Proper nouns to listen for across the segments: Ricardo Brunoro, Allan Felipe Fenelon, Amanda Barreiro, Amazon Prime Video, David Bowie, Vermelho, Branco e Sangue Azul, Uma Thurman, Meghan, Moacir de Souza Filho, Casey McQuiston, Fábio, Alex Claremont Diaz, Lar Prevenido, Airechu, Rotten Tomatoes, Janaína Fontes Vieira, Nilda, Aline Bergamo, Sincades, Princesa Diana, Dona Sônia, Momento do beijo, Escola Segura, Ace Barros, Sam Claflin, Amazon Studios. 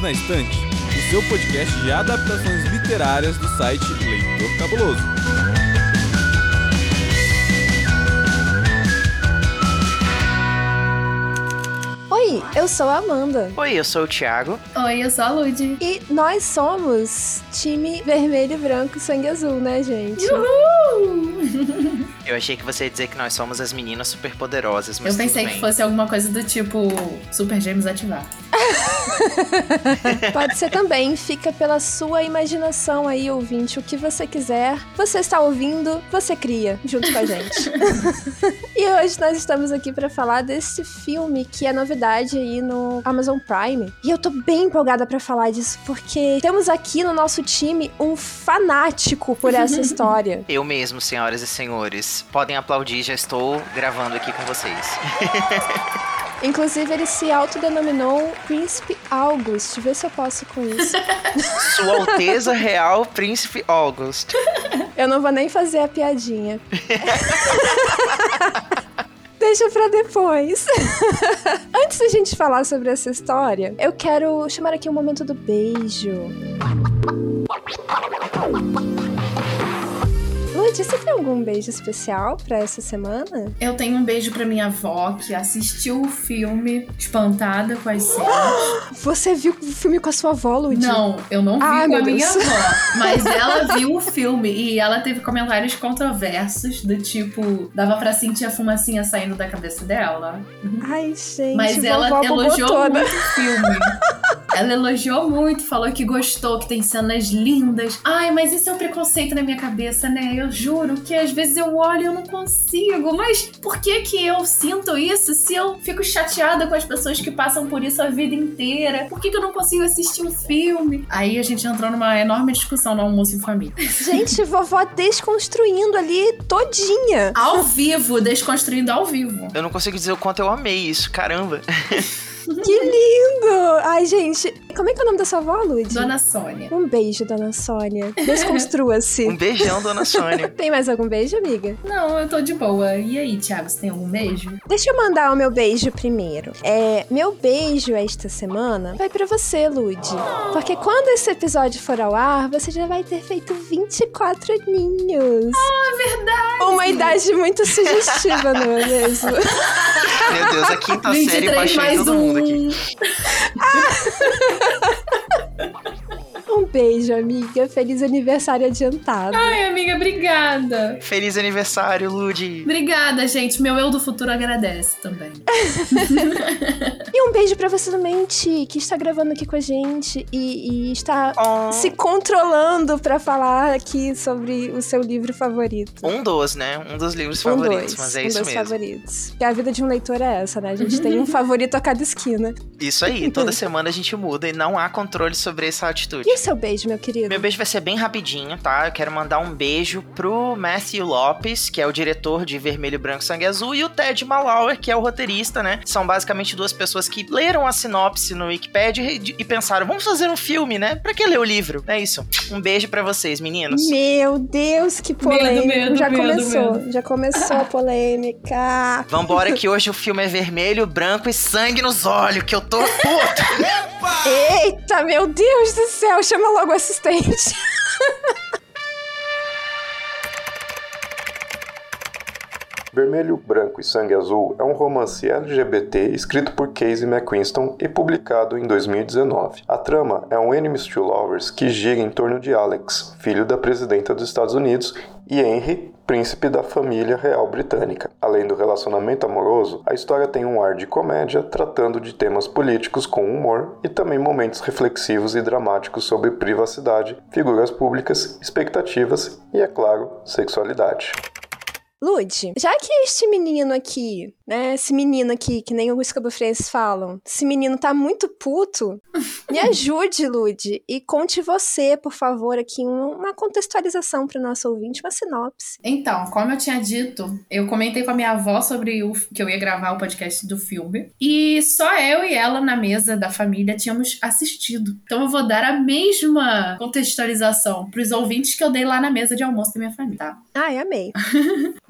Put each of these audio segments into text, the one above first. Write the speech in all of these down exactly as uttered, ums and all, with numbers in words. Perdidos na Estante, o seu podcast de adaptações literárias do site Leitor Cabuloso. Oi, eu sou a Amanda. Oi, eu sou o Thiago. Oi, eu sou a Lud. E nós somos time Vermelho, Branco e Sangue Azul, né, gente? Uhul! Eu achei que você ia dizer que nós somos as meninas superpoderosas, mas eu pensei que fosse alguma coisa do tipo Super Gêmeos ativar. Pode ser também, fica pela sua imaginação aí, ouvinte, o que você quiser. Você está ouvindo, você cria, junto com a gente. E hoje nós estamos aqui para falar desse filme que é novidade aí no Amazon Prime. E eu tô bem empolgada para falar disso, porque temos aqui no nosso time um fanático por essa história. Eu mesmo, senhoras e senhores. Podem aplaudir, já estou gravando aqui com vocês. Inclusive, ele se autodenominou Príncipe August. Vê se eu posso com isso. Sua Alteza Real Príncipe August. Eu não vou nem fazer a piadinha. Deixa pra depois. Antes da gente falar sobre essa história, eu quero chamar aqui o um momento do beijo. Lud, você tem algum beijo especial pra essa semana? Eu tenho um beijo pra minha avó, que assistiu o filme espantada com as cenas. Você viu o filme com a sua avó, Lud? Não, eu não vi ah, com a minha Deus. avó. Mas ela viu o filme e ela teve comentários controversos do tipo, dava pra sentir a fumacinha saindo da cabeça dela. Ai, gente, mas ela elogiou toda. muito o filme. Ela elogiou muito, falou que gostou, que tem cenas lindas. Ai, mas isso é um preconceito na minha cabeça, né? Eu juro que às vezes eu olho e eu não consigo. Mas por que que eu sinto isso se eu fico chateada com as pessoas que passam por isso a vida inteira? Por que que eu não consigo assistir um filme? Aí a gente entrou numa enorme discussão no almoço em família. Gente, vovó desconstruindo ali todinha. Ao vivo, desconstruindo ao vivo. Eu não consigo dizer o quanto eu amei isso, caramba. Que lindo! Ai, gente, como é que é o nome da sua avó, Lud? Dona Sônia. Um beijo, Dona Sônia. Desconstrua-se. Um beijão, Dona Sônia. Tem mais algum beijo, amiga? Não, eu tô de boa. E aí, Thiago, você tem algum beijo? Deixa eu mandar o meu beijo primeiro. É, meu beijo esta semana vai pra você, Lud. Oh. Porque quando esse episódio for ao ar, você já vai ter feito vinte e quatro aninhos. Ah, oh, verdade! Uma idade muito sugestiva, não é mesmo? Meu Deus, a quinta série baixei todo mundo. Aqui. Um beijo, amiga. Feliz aniversário adiantado. Ai, amiga, obrigada. Feliz aniversário, Lud. Obrigada, gente. Meu eu do futuro agradece também. E um beijo pra você também, Ti, que está gravando aqui com a gente e, e está oh. se controlando pra falar aqui sobre o seu livro favorito. Um dos, né? Um dos livros um favoritos, dois. mas é um isso dos mesmo. Favoritos. E a vida de um leitor é essa, né? A gente tem um favorito a cada esquina. Isso aí. Toda semana a gente muda e não há controle sobre essa atitude. E seu beijo, meu querido? Meu beijo vai ser bem rapidinho, tá? Eu quero mandar um beijo pro Matthew López, que é o diretor de Vermelho, Branco e Sangue Azul, e o Ted Malawer, que é o roteirista, né? São basicamente duas pessoas que leram a sinopse no Wikipedia e, e pensaram, vamos fazer um filme, né? Pra que ler o livro? É isso. Um beijo pra vocês, meninos. Meu Deus, que polêmica. Medo, medo, já medo, começou. Medo. Já começou a polêmica. Vambora que hoje o filme é vermelho, branco e sangue nos olhos, que eu tô puto. Eita, meu Deus do céu. Chama logo o assistente. Vermelho, Branco e Sangue Azul é um romance L G B T escrito por Casey McQuiston e publicado em dois mil e dezenove. A trama é um Enemies to Lovers que gira em torno de Alex, filho da presidenta dos Estados Unidos, e Henry, príncipe da família real britânica. Além do relacionamento amoroso, a história tem um ar de comédia, tratando de temas políticos com humor e também momentos reflexivos e dramáticos sobre privacidade, figuras públicas, expectativas e, é claro, sexualidade. Lud, já que este menino aqui, né, esse menino aqui, que nem os cabofrenses falam, esse menino tá muito puto, me ajude, Lud, e conte você, por favor, aqui uma contextualização pro nosso ouvinte, uma sinopse. Então, como eu tinha dito, eu comentei com a minha avó sobre o que eu ia gravar o podcast do filme, e só eu e ela na mesa da família tínhamos assistido. Então eu vou dar a mesma contextualização pros ouvintes que eu dei lá na mesa de almoço da minha família, tá? Ai, amei.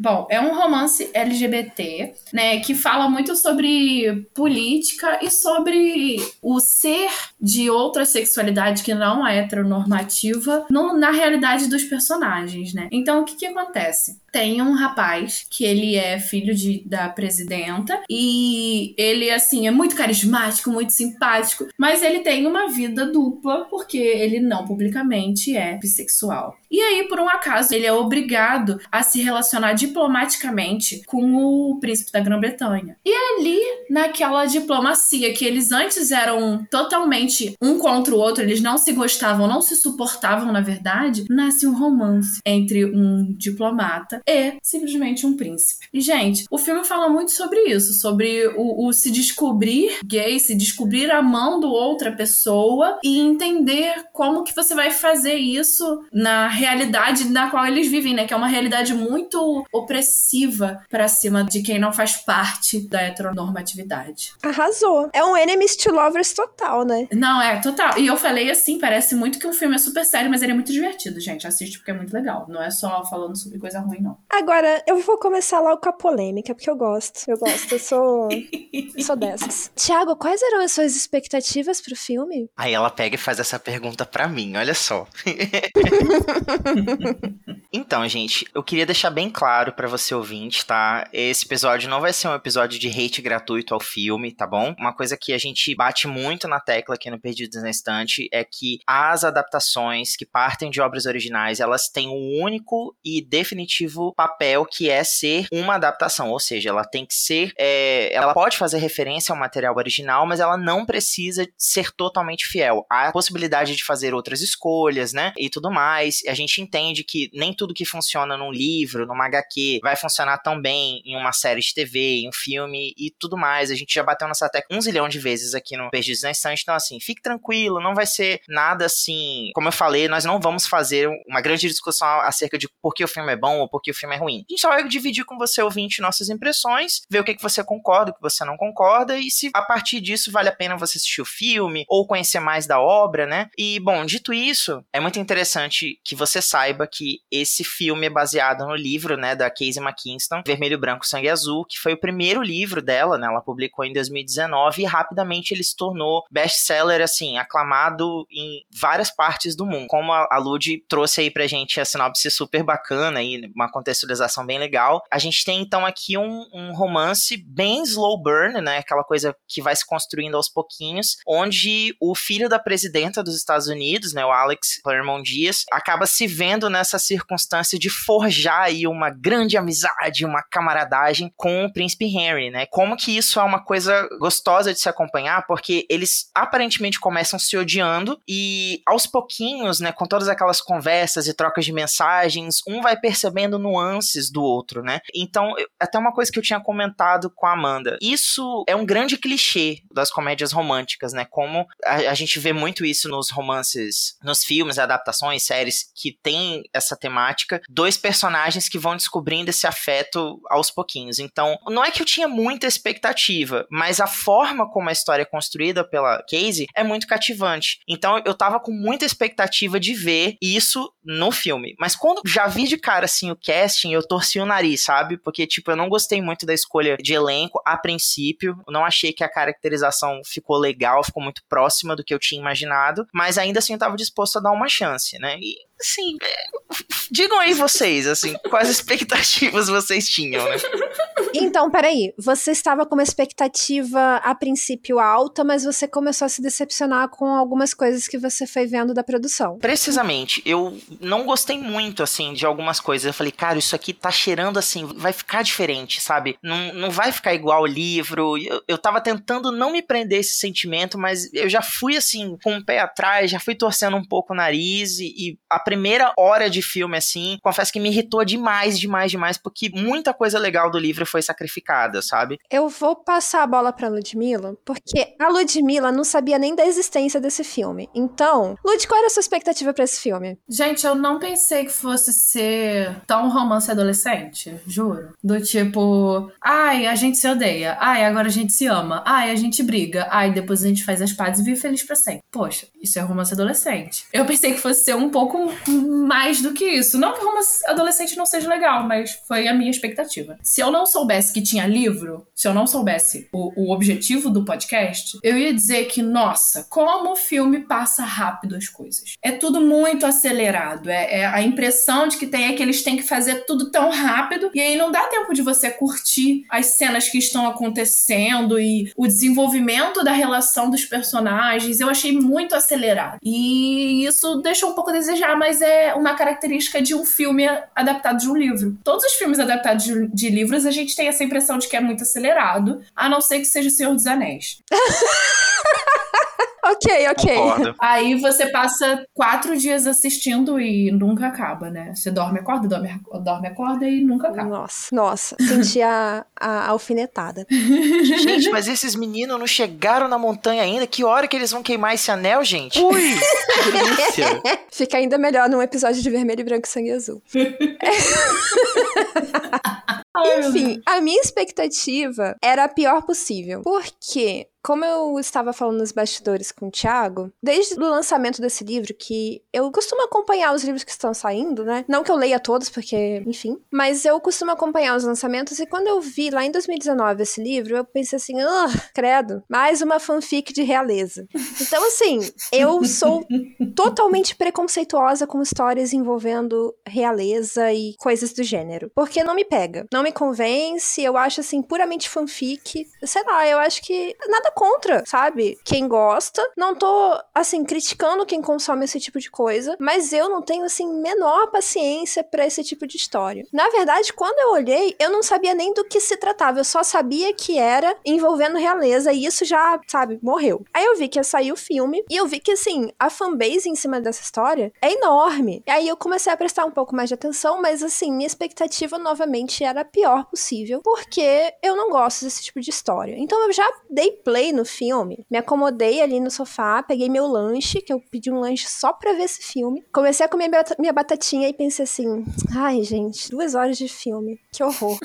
Bom, é um romance L G B T, né, que fala muito sobre política e sobre o ser de outra sexualidade que não é heteronormativa no, na realidade dos personagens, né? Então, o que que acontece? Tem um rapaz que ele é filho de, da presidenta e ele, assim, é muito carismático, muito simpático, mas ele tem uma vida dupla porque ele não publicamente é bissexual. E aí, por um acaso, ele é obrigado a se relacionar diplomaticamente com o príncipe da Grã-Bretanha. E ali, naquela diplomacia que eles antes eram totalmente um contra o outro, eles não se gostavam, não se suportavam, na verdade, nasce um romance entre um diplomata é simplesmente um príncipe. E, gente, o filme fala muito sobre isso, sobre o, o se descobrir gay, se descobrir amando outra pessoa e entender como que você vai fazer isso na realidade na qual eles vivem, né? Que é uma realidade muito opressiva pra cima de quem não faz parte da heteronormatividade. Arrasou. É um enemies to lovers total, né? Não, é total. E eu falei assim, parece muito que um filme é super sério, mas ele é muito divertido, gente. Assiste porque é muito legal. Não é só falando sobre coisa ruim, não. Agora, eu vou começar logo com a polêmica, porque eu gosto, eu gosto, eu sou, eu sou dessas. Thiago, quais eram as suas expectativas pro filme? Aí ela pega e faz essa pergunta pra mim, olha só. Então, gente, eu queria deixar bem claro pra você ouvinte, tá? Esse episódio não vai ser um episódio de hate gratuito ao filme, tá bom? Uma coisa que a gente bate muito na tecla aqui no Perdidos na Estante é que as adaptações que partem de obras originais, elas têm um único e definitivo papel que é ser uma adaptação, ou seja, ela tem que ser, é, ela pode fazer referência ao material original, mas ela não precisa ser totalmente fiel. Há a possibilidade de fazer outras escolhas, né? E tudo mais. A gente entende que nem tudo que funciona num livro, numa H Q, vai funcionar tão bem em uma série de T V, em um filme e tudo mais. A gente já bateu nessa tecla um zilhão de vezes aqui no Perdidos na Estante, então assim, fique tranquilo, não vai ser nada assim, como eu falei, nós não vamos fazer uma grande discussão acerca de por que o filme é bom ou por que o filme é ruim. A gente só vai dividir com você, ouvinte, nossas impressões, ver o que, que você concorda, o que você não concorda e se a partir disso vale a pena você assistir o filme ou conhecer mais da obra, né? E, bom, dito isso, é muito interessante que você saiba que esse Esse filme é baseado no livro, né, da Casey McQuiston, Vermelho, Branco e Sangue Azul, que foi o primeiro livro dela, né, ela publicou em dois mil e dezenove e rapidamente ele se tornou best-seller, assim, aclamado em várias partes do mundo. Como a Lud trouxe aí pra gente a sinopse super bacana e uma contextualização bem legal, a gente tem então aqui um, um romance bem slow burn, né, aquela coisa que vai se construindo aos pouquinhos, onde o filho da presidenta dos Estados Unidos, né, o Alex Claremont Diaz, acaba se vendo nessa circunstância de forjar aí uma grande amizade, uma camaradagem com o príncipe Henry, né? Como que isso é uma coisa gostosa de se acompanhar, porque eles aparentemente começam se odiando e aos pouquinhos, né, com todas aquelas conversas e trocas de mensagens, um vai percebendo nuances do outro, né? Então, até uma coisa que eu tinha comentado com a Amanda, isso é um grande clichê das comédias românticas, né? Como a, a gente vê muito isso nos romances, nos filmes, adaptações, séries que tem essa temática, dois personagens que vão descobrindo esse afeto aos pouquinhos. Então, não é que eu tinha muita expectativa, mas a forma como a história é construída pela Casey é muito cativante. Então, eu tava com muita expectativa de ver isso no filme. Mas quando já vi de cara, assim, o casting, eu torci o nariz, sabe? Porque, tipo, eu não gostei muito da escolha de elenco a princípio. Eu não achei que a caracterização ficou legal, ficou muito próxima do que eu tinha imaginado. Mas, ainda assim, eu tava disposto a dar uma chance, né? E... assim, digam aí vocês, assim, quais expectativas vocês tinham, né? Então, peraí, você estava com uma expectativa a princípio alta, mas você começou a se decepcionar com algumas coisas que você foi vendo da produção. Precisamente, eu não gostei muito, assim, de algumas coisas. Eu falei, cara, isso aqui tá cheirando, assim, vai ficar diferente, sabe? Não, não vai ficar igual o livro. Eu, eu tava tentando não me prender a esse sentimento, mas eu já fui, assim, com o pé atrás, já fui torcendo um pouco o nariz e, e a primeira hora de filme, assim, confesso que me irritou demais, demais, demais, porque muita coisa legal do livro foi sacrificada, sabe? Eu vou passar a bola pra Ludmilla, porque a Ludmilla não sabia nem da existência desse filme. Então, Lud, qual era a sua expectativa pra esse filme? Gente, eu não pensei que fosse ser tão romance adolescente, juro. Do tipo, ai, a gente se odeia, ai, agora a gente se ama, ai, a gente briga, ai, depois a gente faz as pazes e vive feliz pra sempre. Poxa, isso é romance adolescente. Eu pensei que fosse ser um pouco mais do que isso. Não que romance adolescente não seja legal, mas foi a minha expectativa. Se eu não soubesse que tinha livro, se eu não soubesse o, o objetivo do podcast, eu ia dizer que, nossa, como o filme passa rápido as coisas. É tudo muito acelerado. É, é a impressão de que tem é que eles têm que fazer tudo tão rápido e aí não dá tempo de você curtir as cenas que estão acontecendo e o desenvolvimento da relação dos personagens. Eu achei muito acelerado. E isso deixa um pouco a desejar, mas é uma característica de um filme adaptado de um livro. Todos os filmes adaptados de, de livros, a gente tem essa impressão de que é muito acelerado, a não ser que seja O Senhor dos Anéis. Ok, ok. Concordo. Aí você passa quatro dias assistindo e nunca acaba, né? Você dorme, acorda, dorme, dorme, acorda e nunca acaba. Nossa, nossa, senti a, a alfinetada. Gente, mas esses meninos não chegaram na montanha ainda? Que hora que eles vão queimar esse anel, gente? Ui! Que delícia! Fica ainda melhor num episódio de Vermelho, Branco e Sangue Azul. Enfim, a minha expectativa era a pior possível. Por quê? Como eu estava falando nos bastidores com o Thiago, desde o lançamento desse livro, que eu costumo acompanhar os livros que estão saindo, né? Não que eu leia todos, porque, enfim. Mas eu costumo acompanhar os lançamentos, e quando eu vi lá em dois mil e dezenove esse livro, eu pensei assim, credo, mais uma fanfic de realeza. Então, assim, eu sou totalmente preconceituosa com histórias envolvendo realeza e coisas do gênero. Porque não me pega, não me convence, eu acho, assim, puramente fanfic. Sei lá, eu acho que nada contra, sabe? Quem gosta. Não tô, assim, criticando quem consome esse tipo de coisa, mas eu não tenho, assim, menor paciência pra esse tipo de história. Na verdade, quando eu olhei, eu não sabia nem do que se tratava, eu só sabia que era envolvendo realeza, e isso já, sabe, morreu. Aí eu vi que ia sair o filme, e eu vi que, assim, a fanbase em cima dessa história é enorme. E aí eu comecei a prestar um pouco mais de atenção, mas, assim, minha expectativa, novamente, era a pior possível, porque eu não gosto desse tipo de história. Então eu já dei play no filme, me acomodei ali no sofá, peguei meu lanche, que eu pedi um lanche só pra ver esse filme, comecei a comer minha, minha batatinha e pensei assim, ai gente, duas horas de filme, que horror.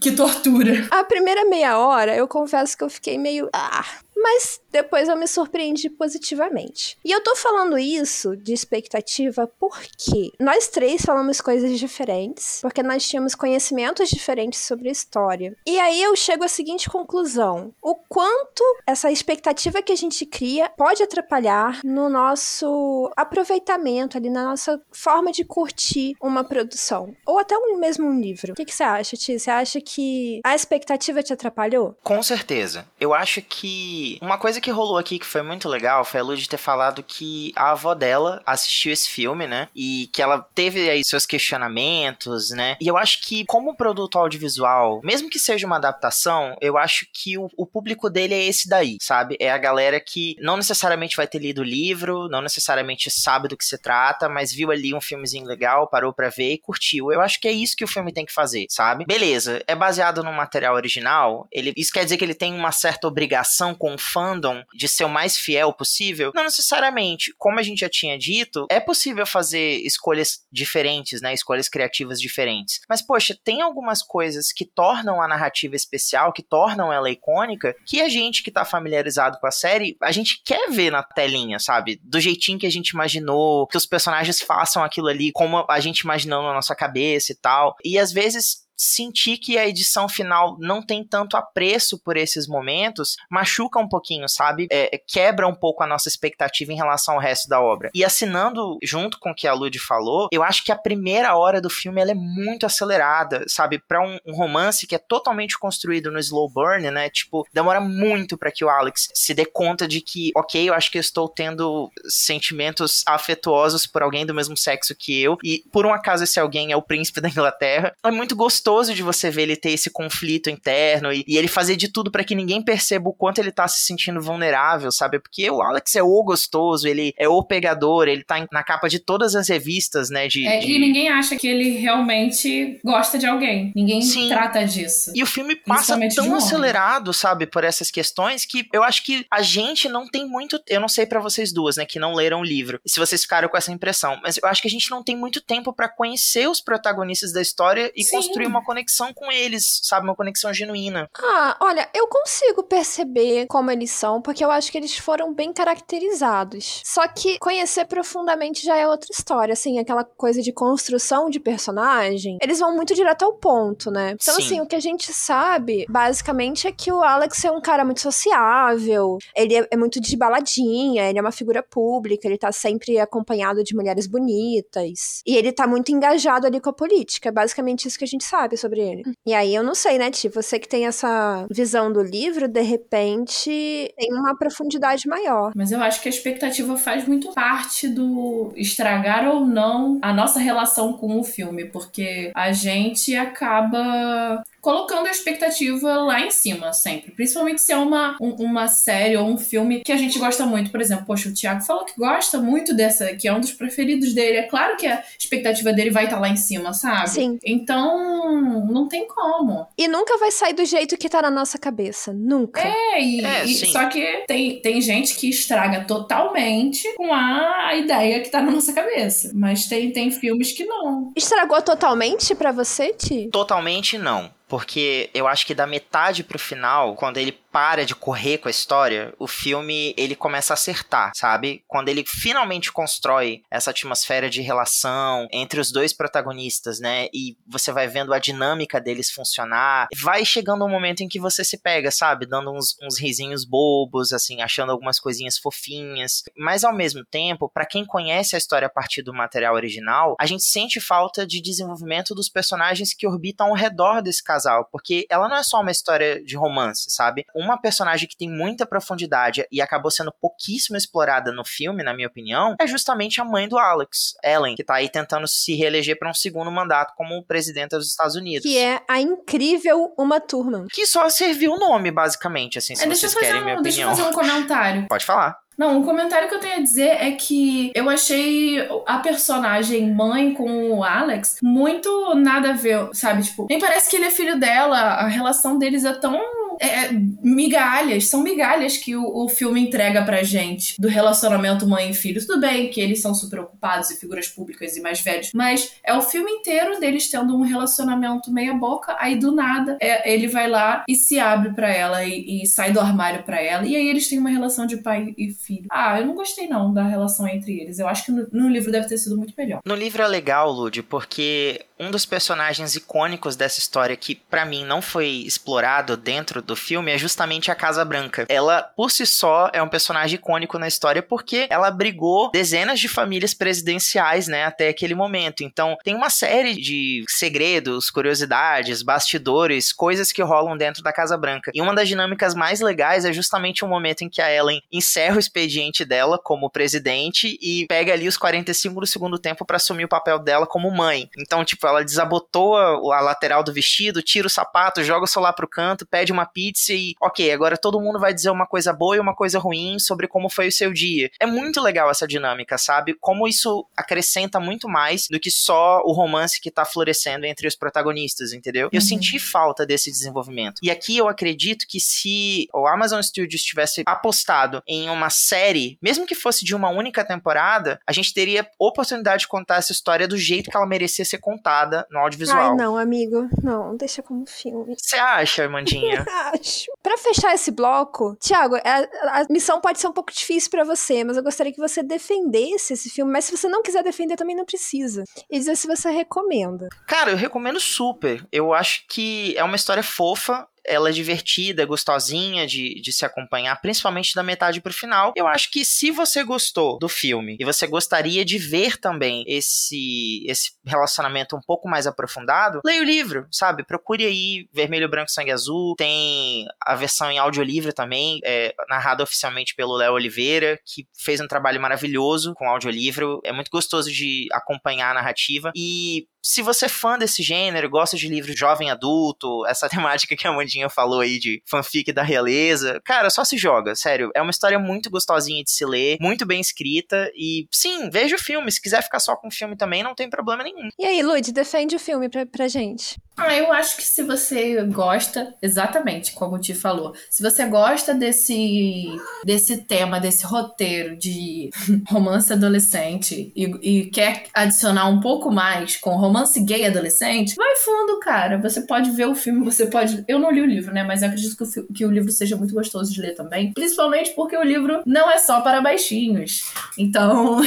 Que tortura. A primeira meia hora, eu confesso que eu fiquei meio, ah, mas depois eu me surpreendi positivamente. E eu tô falando isso de expectativa porque nós três falamos coisas diferentes, porque nós tínhamos conhecimentos diferentes sobre a história. E aí eu chego à seguinte conclusão: o quanto essa expectativa que a gente cria pode atrapalhar no nosso aproveitamento ali, na nossa forma de curtir uma produção. Ou até um, mesmo um livro. O que, que você acha, Ti? Você acha que a expectativa te atrapalhou? Com certeza. Eu acho que uma coisa que rolou aqui que foi muito legal foi a Lud ter falado que a avó dela assistiu esse filme, né? E que ela teve aí seus questionamentos, né? E eu acho que, como produto audiovisual, mesmo que seja uma adaptação, eu acho que o, o público dele é esse daí, sabe? É a galera que não necessariamente vai ter lido o livro, não necessariamente sabe do que se trata, mas viu ali um filmezinho legal, parou pra ver e curtiu. Eu acho que é isso que o filme tem que fazer, sabe? Beleza, é baseado no material original, ele, isso quer dizer que ele tem uma certa obrigação com o fandom de ser o mais fiel possível? Não necessariamente. Como a gente já tinha dito, é possível fazer escolhas diferentes, né? Escolhas criativas diferentes. Mas, poxa, tem algumas coisas que tornam a narrativa especial, que tornam ela icônica, que a gente que tá familiarizado com a série, a gente quer ver na telinha, sabe? Do jeitinho que a gente imaginou, que os personagens façam aquilo ali como a gente imaginou na nossa cabeça e tal. E, às vezes, sentir que a edição final não tem tanto apreço por esses momentos machuca um pouquinho, sabe? É, quebra um pouco a nossa expectativa em relação ao resto da obra. E assinando junto com o que a Lud falou, eu acho que a primeira hora do filme ela é muito acelerada, sabe? Pra um, um romance que é totalmente construído no slow burn, né? Tipo, demora muito pra que o Alex se dê conta de que, ok, eu acho que eu estou tendo sentimentos afetuosos por alguém do mesmo sexo que eu, e por um acaso esse alguém é o príncipe da Inglaterra. É muito gostoso de você ver ele ter esse conflito interno e, e ele fazer de tudo pra que ninguém perceba o quanto ele tá se sentindo vulnerável, sabe? Porque o Alex é o gostoso, ele é o pegador, ele tá na capa de todas as revistas, né? De, é, de... E ninguém acha que ele realmente gosta de alguém. Ninguém Sim. trata disso. E o filme passa tão acelerado, sabe? Por essas questões que eu acho que a gente não tem muito... Eu não sei pra vocês duas, né? Que não leram o livro. Se vocês ficaram com essa impressão. Mas eu acho que a gente não tem muito tempo pra conhecer os protagonistas da história e Sim. construir uma conexão com eles, sabe? Uma conexão genuína. Ah, olha, eu consigo perceber como eles são, porque eu acho que eles foram bem caracterizados. Só que conhecer profundamente já é outra história, assim, aquela coisa de construção de personagem. Eles vão muito direto ao ponto, né? Então, Sim. assim, o que a gente sabe, basicamente, é que o Alex é um cara muito sociável, ele é, é muito de baladinha, ele é uma figura pública, ele tá sempre acompanhado de mulheres bonitas. E ele tá muito engajado ali com a política, é basicamente isso que a gente sabe sobre ele. Hum. E aí, eu não sei, né, Ti? Você que tem essa visão do livro, de repente, tem uma profundidade maior. Mas eu acho que a expectativa faz muito parte do estragar ou não a nossa relação com o filme, porque a gente acaba colocando a expectativa lá em cima sempre, principalmente se é uma, um, uma série ou um filme que a gente gosta muito. Por exemplo, poxa, o Thiago falou que gosta muito dessa, que é um dos preferidos dele, é claro que a expectativa dele vai estar lá em cima, sabe? Sim. Então, não tem como. E nunca vai sair do jeito que tá na nossa cabeça, nunca. É, e, é, e só que tem, tem gente que estraga totalmente com a, a ideia que tá na nossa cabeça, mas tem, tem filmes que não. Estragou totalmente pra você, Ti? Totalmente não. Porque eu acho que da metade pro final, quando ele para de correr com a história, o filme, ele começa a acertar, sabe? Quando ele finalmente constrói essa atmosfera de relação entre os dois protagonistas, né? E você vai vendo a dinâmica deles funcionar. Vai chegando um momento em que você se pega, sabe? Dando uns, uns risinhos bobos, assim, achando algumas coisinhas fofinhas. Mas, ao mesmo tempo, pra quem conhece a história a partir do material original, a gente sente falta de desenvolvimento dos personagens que orbitam ao redor desse caso. Porque ela não é só uma história de romance, sabe? Uma personagem que tem muita profundidade e acabou sendo pouquíssimo explorada no filme, na minha opinião, é justamente a mãe do Alex, Ellen, que tá aí tentando se reeleger pra um segundo mandato como presidenta dos Estados Unidos. Que é a incrível Uma Thurman. Que só serviu o nome, basicamente, assim, se é, vocês querem um, minha opinião. Deixa eu fazer um comentário. Pode falar. Não, um comentário que eu tenho a dizer é que eu achei a personagem mãe com o Alex muito nada a ver, sabe? Tipo, nem parece que ele é filho dela, a relação deles é tão... É, migalhas, são migalhas que o, o filme entrega pra gente do relacionamento mãe e filho. Tudo bem que eles são super ocupados e figuras públicas e mais velhos, mas é o filme inteiro deles tendo um relacionamento meia boca, aí do nada é, ele vai lá e se abre pra ela e, e sai do armário pra ela, e aí eles têm uma relação de pai e filho. Ah, eu não gostei não da relação entre eles, eu acho que no, no livro deve ter sido muito melhor. No livro é legal, Lud, porque um dos personagens icônicos dessa história que pra mim não foi explorado dentro do filme é justamente a Casa Branca. Ela, por si só, é um personagem icônico na história porque ela abrigou dezenas de famílias presidenciais, né, até aquele momento. Então, tem uma série de segredos, curiosidades, bastidores, coisas que rolam dentro da Casa Branca. E uma das dinâmicas mais legais é justamente o momento em que a Ellen encerra o expediente dela como presidente e pega ali os quarenta e cinco do segundo tempo pra assumir o papel dela como mãe. Então, tipo, ela desabotoa a lateral do vestido, tira o sapato, joga o celular pro canto, pede uma pizza e, ok, agora todo mundo vai dizer uma coisa boa e uma coisa ruim sobre como foi o seu dia. É muito legal essa dinâmica, sabe? Como isso acrescenta muito mais do que só o romance que tá florescendo entre os protagonistas, entendeu? Eu uhum. senti falta desse desenvolvimento. E aqui eu acredito que se o Amazon Studios tivesse apostado em uma série, mesmo que fosse de uma única temporada, a gente teria oportunidade de contar essa história do jeito que ela merecia ser contada no audiovisual. Ai, não, amigo. Não, deixa como filme. Você acha, Amandinha? Acho. Pra fechar esse bloco, Thiago, a, a missão pode ser um pouco difícil pra você, mas eu gostaria que você defendesse esse filme, mas se você não quiser defender, também não precisa. E dizer se você recomenda. Cara, eu recomendo super. Eu acho que é uma história fofa, ela é divertida, gostosinha de, de se acompanhar, principalmente da metade pro final. Eu acho que se você gostou do filme e você gostaria de ver também esse, esse relacionamento um pouco mais aprofundado, leia o livro, sabe? Procure aí Vermelho, Branco e Sangue Azul. Tem a versão em audiolivro também, é, narrada oficialmente pelo Léo Oliveira, que fez um trabalho maravilhoso com audiolivro. É muito gostoso de acompanhar a narrativa. E se você é fã desse gênero, gosta de livro jovem adulto, essa temática que a Amandinha falou aí de fanfic da realeza, cara, só se joga, sério. É uma história muito gostosinha de se ler, muito bem escrita e, sim, veja o filme. Se quiser ficar só com o filme também, não tem problema nenhum. E aí, Lud, defende o filme pra, pra gente. Ah, eu acho que se você gosta, exatamente como o Ti falou, se você gosta desse, desse tema, desse roteiro de romance adolescente e, e quer adicionar um pouco mais com romance romance gay adolescente, vai fundo, cara. Você pode ver o filme, você pode... Eu não li o livro, né? Mas eu acredito que o, fi... que o livro seja muito gostoso de ler também. Principalmente porque o livro não é só para baixinhos. Então...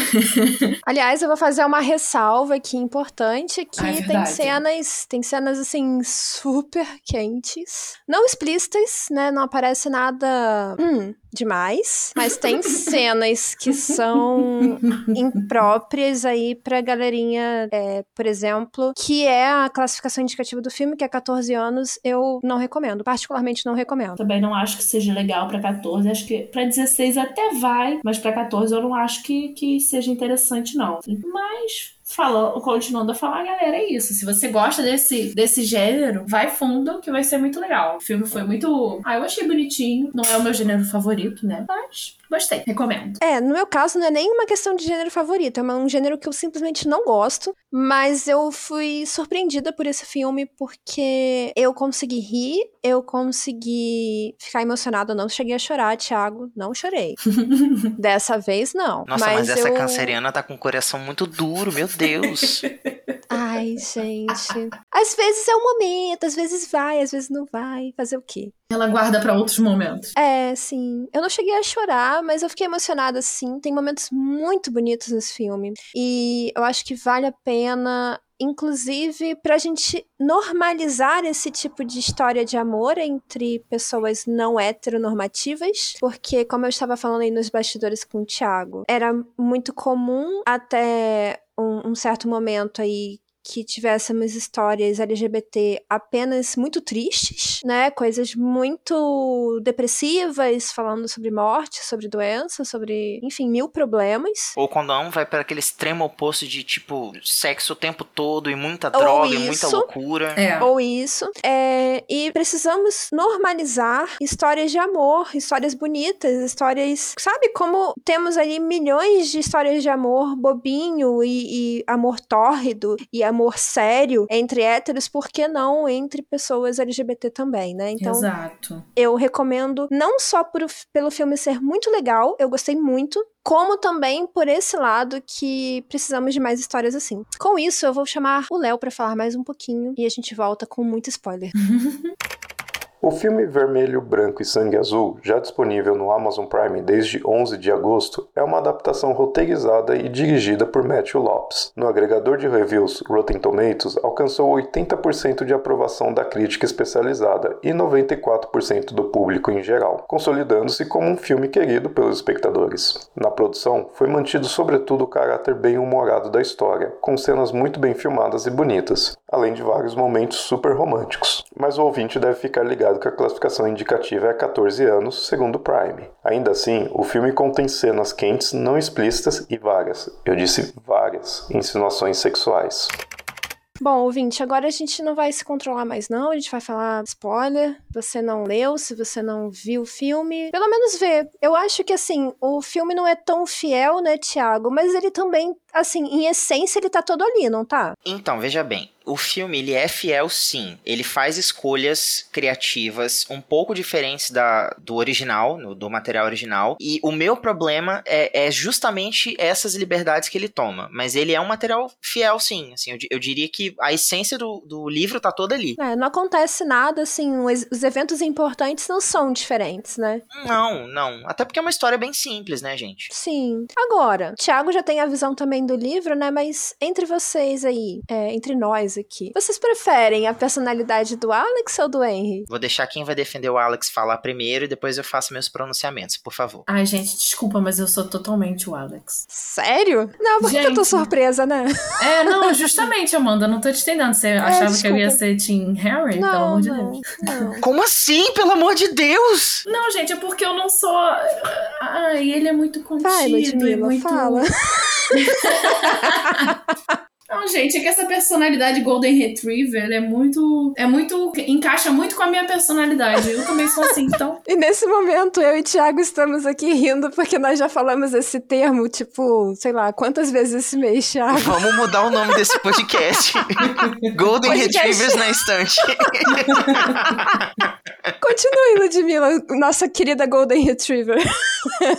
Aliás, eu vou fazer uma ressalva aqui importante, que ah, é tem cenas, tem cenas, assim, super quentes. Não explícitas, né? Não aparece nada... Hum. demais, mas tem cenas que são impróprias aí pra galerinha, é, por exemplo, que é a classificação indicativa do filme, que é catorze anos, eu não recomendo, particularmente não recomendo. Também não acho que seja legal pra catorze, acho que pra dezesseis até vai, mas pra catorze eu não acho que, que seja interessante não. Mas... Falando, continuando a falar, galera, é isso. Se você gosta desse, desse gênero, vai fundo, que vai ser muito legal. O filme foi muito... Ah, eu achei bonitinho. Não é o meu gênero favorito, né? Mas... gostei, recomendo. É, no meu caso não é nem uma questão de gênero favorito, é um gênero que eu simplesmente não gosto, mas eu fui surpreendida por esse filme porque eu consegui rir, eu consegui ficar emocionada, eu não cheguei a chorar, Thiago, não chorei. Dessa vez não. Nossa, mas, mas essa eu... canceriana tá com o coração muito duro, meu Deus. Ai, gente. Às vezes é o momento, às vezes vai, às vezes não vai, fazer o quê? Ela guarda pra outros momentos. É, sim. Eu não cheguei a chorar, mas eu fiquei emocionada, sim. Tem momentos muito bonitos nesse filme. E eu acho que vale a pena... Inclusive, pra gente normalizar esse tipo de história de amor entre pessoas não heteronormativas, porque, como eu estava falando aí nos bastidores com o Thiago, era muito comum até um, um certo momento aí que tivéssemos histórias L G B T apenas muito tristes, né? Coisas muito depressivas, falando sobre morte, sobre doença, sobre, enfim, mil problemas. Ou quando um vai para aquele extremo oposto de, tipo, sexo o tempo todo e muita Ou droga isso. e muita loucura. É. Ou isso. É, e precisamos normalizar histórias de amor, histórias bonitas, histórias... Sabe como temos ali milhões de histórias de amor bobinho e, e amor tórrido e amor amor sério entre héteros, por que não entre pessoas L G B T também, né? Então, exato. Eu recomendo não só por, pelo filme ser muito legal, eu gostei muito, como também por esse lado que precisamos de mais histórias assim. Com isso, eu vou chamar o Léo pra falar mais um pouquinho e a gente volta com muito spoiler. O filme Vermelho, Branco e Sangue Azul, já disponível no Amazon Prime desde onze de agosto, é uma adaptação roteirizada e dirigida por Matthew López. No agregador de reviews Rotten Tomatoes, alcançou oitenta por cento de aprovação da crítica especializada e noventa e quatro por cento do público em geral, consolidando-se como um filme querido pelos espectadores. Na produção, foi mantido sobretudo o caráter bem humorado da história, com cenas muito bem filmadas e bonitas, além de vários momentos super românticos. Mas o ouvinte deve ficar ligado que a classificação indicativa é catorze anos, segundo o Prime. Ainda assim, o filme contém cenas quentes, não explícitas e várias, eu disse várias, insinuações sexuais. Bom, ouvinte, agora a gente não vai se controlar mais não, a gente vai falar spoiler, você não leu, se você não viu o filme, pelo menos vê. Eu acho que, assim, o filme não é tão fiel, né, Thiago, mas ele também, assim, em essência ele tá todo ali, não tá? Então, veja bem, o filme, ele é fiel sim, ele faz escolhas criativas um pouco diferentes da, do original, no, do material original, e o meu problema é, é justamente essas liberdades que ele toma, mas ele é um material fiel sim, assim, eu, eu diria que a essência do, do livro tá toda ali. É, não acontece nada, assim, os, os eventos importantes não são diferentes, né? Não, não, até porque é uma história bem simples, né, gente? Sim. Agora, Thiago já tem a visão também do livro, né, mas entre vocês aí, é, entre nós aqui, vocês preferem a personalidade do Alex ou do Henry? Vou deixar quem vai defender o Alex falar primeiro e depois eu faço meus pronunciamentos, por favor. Ai, gente, desculpa, mas eu sou totalmente o Alex. Sério? Não, porque gente... eu tô surpresa, né? É, não, justamente, Amanda, não tô te entendendo. Você é, achava desculpa. que eu ia ser Team Harry? Não, pelo amor de Deus. Não. Como assim? Pelo amor de Deus! Não, gente, é porque eu não sou... Ai, ele é muito contido. Vai, Ludmilla, é muito... fala. Não, gente, é que essa personalidade Golden Retriever é muito... É muito... Encaixa muito com a minha personalidade. Eu também sou assim, então... E nesse momento, eu e Thiago estamos aqui rindo, porque nós já falamos esse termo, tipo, sei lá, quantas vezes esse mês, Thiago? Vamos mudar o nome desse podcast. Golden podcast. Retrievers na Estante. Continue, Ludmilla, nossa querida Golden Retriever.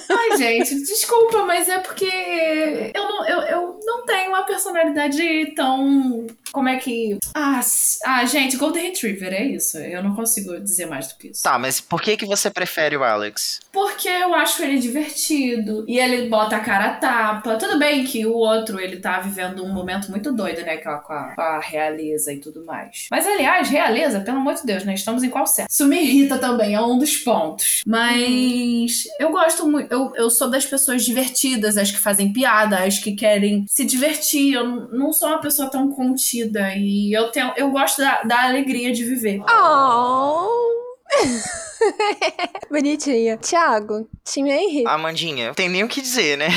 Ai, gente, desculpa, mas é porque eu não, eu, eu não tenho uma personalidade tão Como é que... Ah, ah, gente, Golden Retriever, é isso. Eu não consigo dizer mais do que isso. Tá, mas por que que você prefere o Alex? Porque eu acho ele divertido. E ele bota a cara a tapa. Tudo bem que o outro, ele tá vivendo um momento muito doido, né? Com a, com a, com a realeza e tudo mais. Mas, aliás, realeza, pelo amor de Deus, né? Estamos em qual certo? Isso me irrita também, é um dos pontos. Mas eu gosto muito... Eu, eu sou das pessoas divertidas, as que fazem piada, as que querem se divertir. Eu não sou uma pessoa tão contida. E eu, tenho, eu gosto da, da alegria de viver. Oh! Bonitinha. Thiago, time Henrique. Amandinha, tem nem o que dizer, né?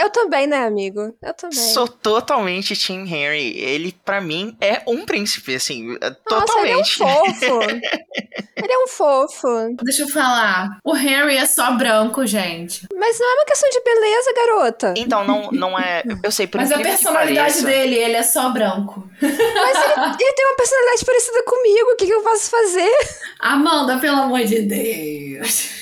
Eu também, né, amigo? Eu também. Sou totalmente Tim Henry. Ele, pra mim, é um príncipe, assim. Nossa, totalmente. Ele é um fofo. Ele é um fofo. Deixa eu falar. O Henry é só branco, gente. Mas não é uma questão de beleza, garota. Então, não, não é... Eu sei, por Mas a personalidade dele, ele é só branco. Mas ele, ele tem uma personalidade parecida comigo. O que, que eu posso fazer? Amanda, pelo amor de Deus...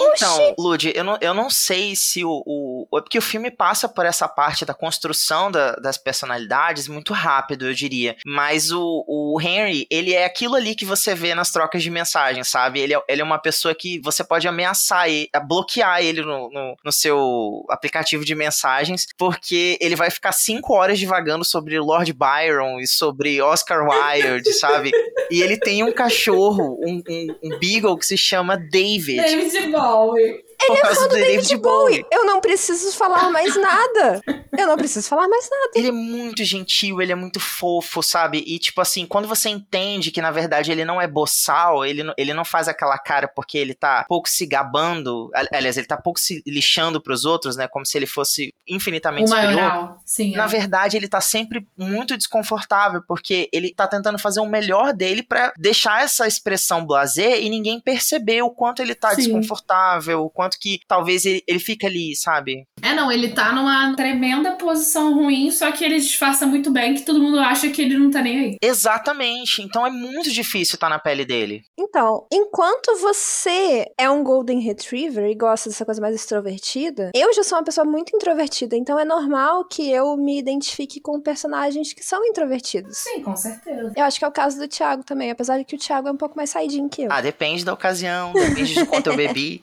Então, Lud, eu não, eu não sei se o, o... Porque o filme passa por essa parte da construção da, das personalidades muito rápido, eu diria. Mas o, o Henry, ele é aquilo ali que você vê nas trocas de mensagem, sabe? Ele é, ele é uma pessoa que você pode ameaçar, ele, bloquear ele no, no, no seu aplicativo de mensagens, porque ele vai ficar cinco horas divagando sobre Lord Byron e sobre Oscar Wilde, sabe? E ele tem um cachorro, um, um, um beagle que se chama David. David Bowie. Ele é fã do David, David Bowie. Bowie. Eu não preciso falar mais nada. Eu não preciso falar mais nada. Ele é muito gentil, ele é muito fofo, sabe? E, tipo assim, quando você entende que, na verdade, ele não é boçal, ele não, ele não faz aquela cara porque ele tá pouco se gabando, aliás, ele tá pouco se lixando pros outros, né? Como se ele fosse infinitamente superior. Sim, na é. verdade, ele tá sempre muito desconfortável, porque ele tá tentando fazer o melhor dele pra deixar essa expressão blasé e ninguém perceber o quanto ele tá Sim. desconfortável, o quanto que talvez ele, ele fica ali, sabe? É, não, ele tá numa tremenda posição ruim, só que ele disfarça muito bem que todo mundo acha que ele não tá nem aí. Exatamente, então é muito difícil estar na pele dele. Então, enquanto você é um Golden Retriever e gosta dessa coisa mais extrovertida, eu já sou uma pessoa muito introvertida, então é normal que eu me identifique com personagens que são introvertidos. Sim, com certeza. Eu acho que é o caso do Thiago também, apesar de que o Thiago é um pouco mais saidinho que eu. Ah, depende da ocasião, depende de quanto eu bebi.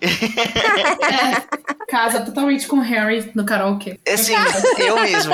É, casa totalmente com o Harry no karaokê. Assim, eu mesmo.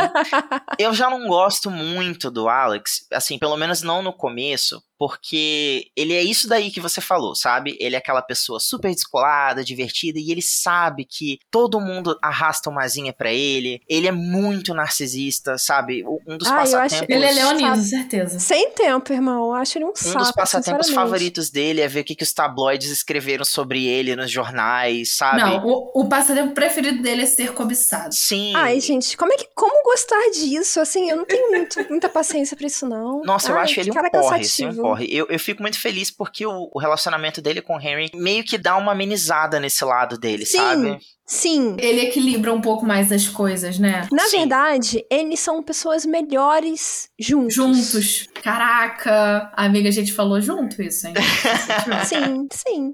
Eu já não gosto muito do Alex, assim, pelo menos não no começo. Porque ele é isso daí que você falou, sabe? Ele é aquela pessoa super descolada, divertida, e ele sabe que todo mundo arrasta uma asinha pra ele. Ele é muito narcisista, sabe? Um dos ah, passatempos... Acho... Ele é leonino, com certeza. Sem tempo, irmão. Eu acho ele um, um sapo, Um dos passatempos favoritos dele é ver o que, que os tabloides escreveram sobre ele nos jornais, sabe? Não, o, o passatempo preferido dele é ser cobiçado. Sim. Ai, gente, como é que... Como gostar disso? Assim, eu não tenho muito, muita paciência pra isso, não. Nossa, Ai, eu acho ele um porre, cansativo. Eu, eu fico muito feliz porque o, o relacionamento dele com o Henry meio que dá uma amenizada nesse lado dele, Sim. sabe? Sim. Ele equilibra um pouco mais as coisas, né? Na Sim. verdade, eles são pessoas melhores juntos. Juntos. Caraca. Amiga, a gente falou junto isso, hein? sim, sim.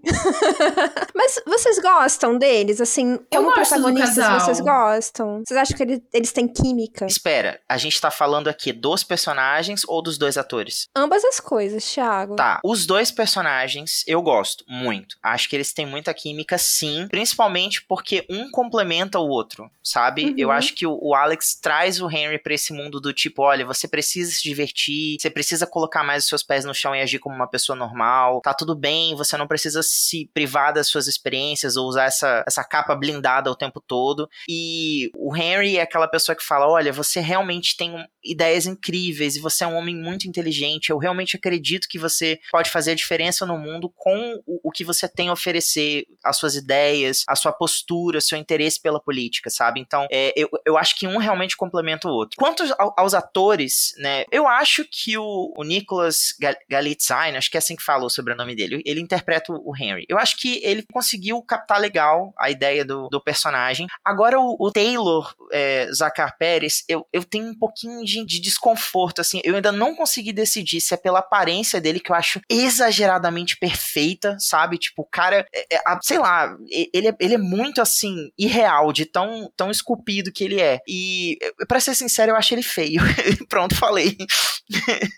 Mas vocês gostam deles, assim? Como protagonistas, vocês gostam? Vocês acham que ele, eles têm química? Espera, a gente tá falando aqui dos personagens ou dos dois atores? Ambas as coisas, Thiago. Tá. Os dois personagens eu gosto muito. Acho que eles têm muita química, sim. Principalmente porque um complementa o outro, sabe? Uhum. Eu acho que o, o Alex traz o Henry pra esse mundo do tipo, olha, você precisa se divertir, você precisa colocar mais os seus pés no chão e agir como uma pessoa normal, tá tudo bem, você não precisa se privar das suas experiências ou usar essa, essa capa blindada o tempo todo. E o Henry é aquela pessoa que fala, olha, você realmente tem um, ideias incríveis e você é um homem muito inteligente, eu realmente acredito que você pode fazer a diferença no mundo com o, o que você tem a oferecer, as suas ideias, a sua postura, seu interesse pela política, sabe? Então, é, eu, eu acho que um realmente complementa o outro. Quanto ao, aos atores, né, eu acho que o, o Nicholas Galitzine, acho que é assim que falou sobre o nome dele, ele interpreta o Henry. Eu acho que ele conseguiu captar legal a ideia do, do personagem. Agora, o, o Taylor é, Zakhar Perez, eu, eu tenho um pouquinho de, de desconforto, assim, eu ainda não consegui decidir se é pela aparência dele, que eu acho exageradamente perfeita, sabe? Tipo, o cara, é, é, sei lá, ele é, ele é muito assim, assim, irreal, de tão, tão esculpido que ele é. E, pra ser sincero, eu acho ele feio. Pronto, falei.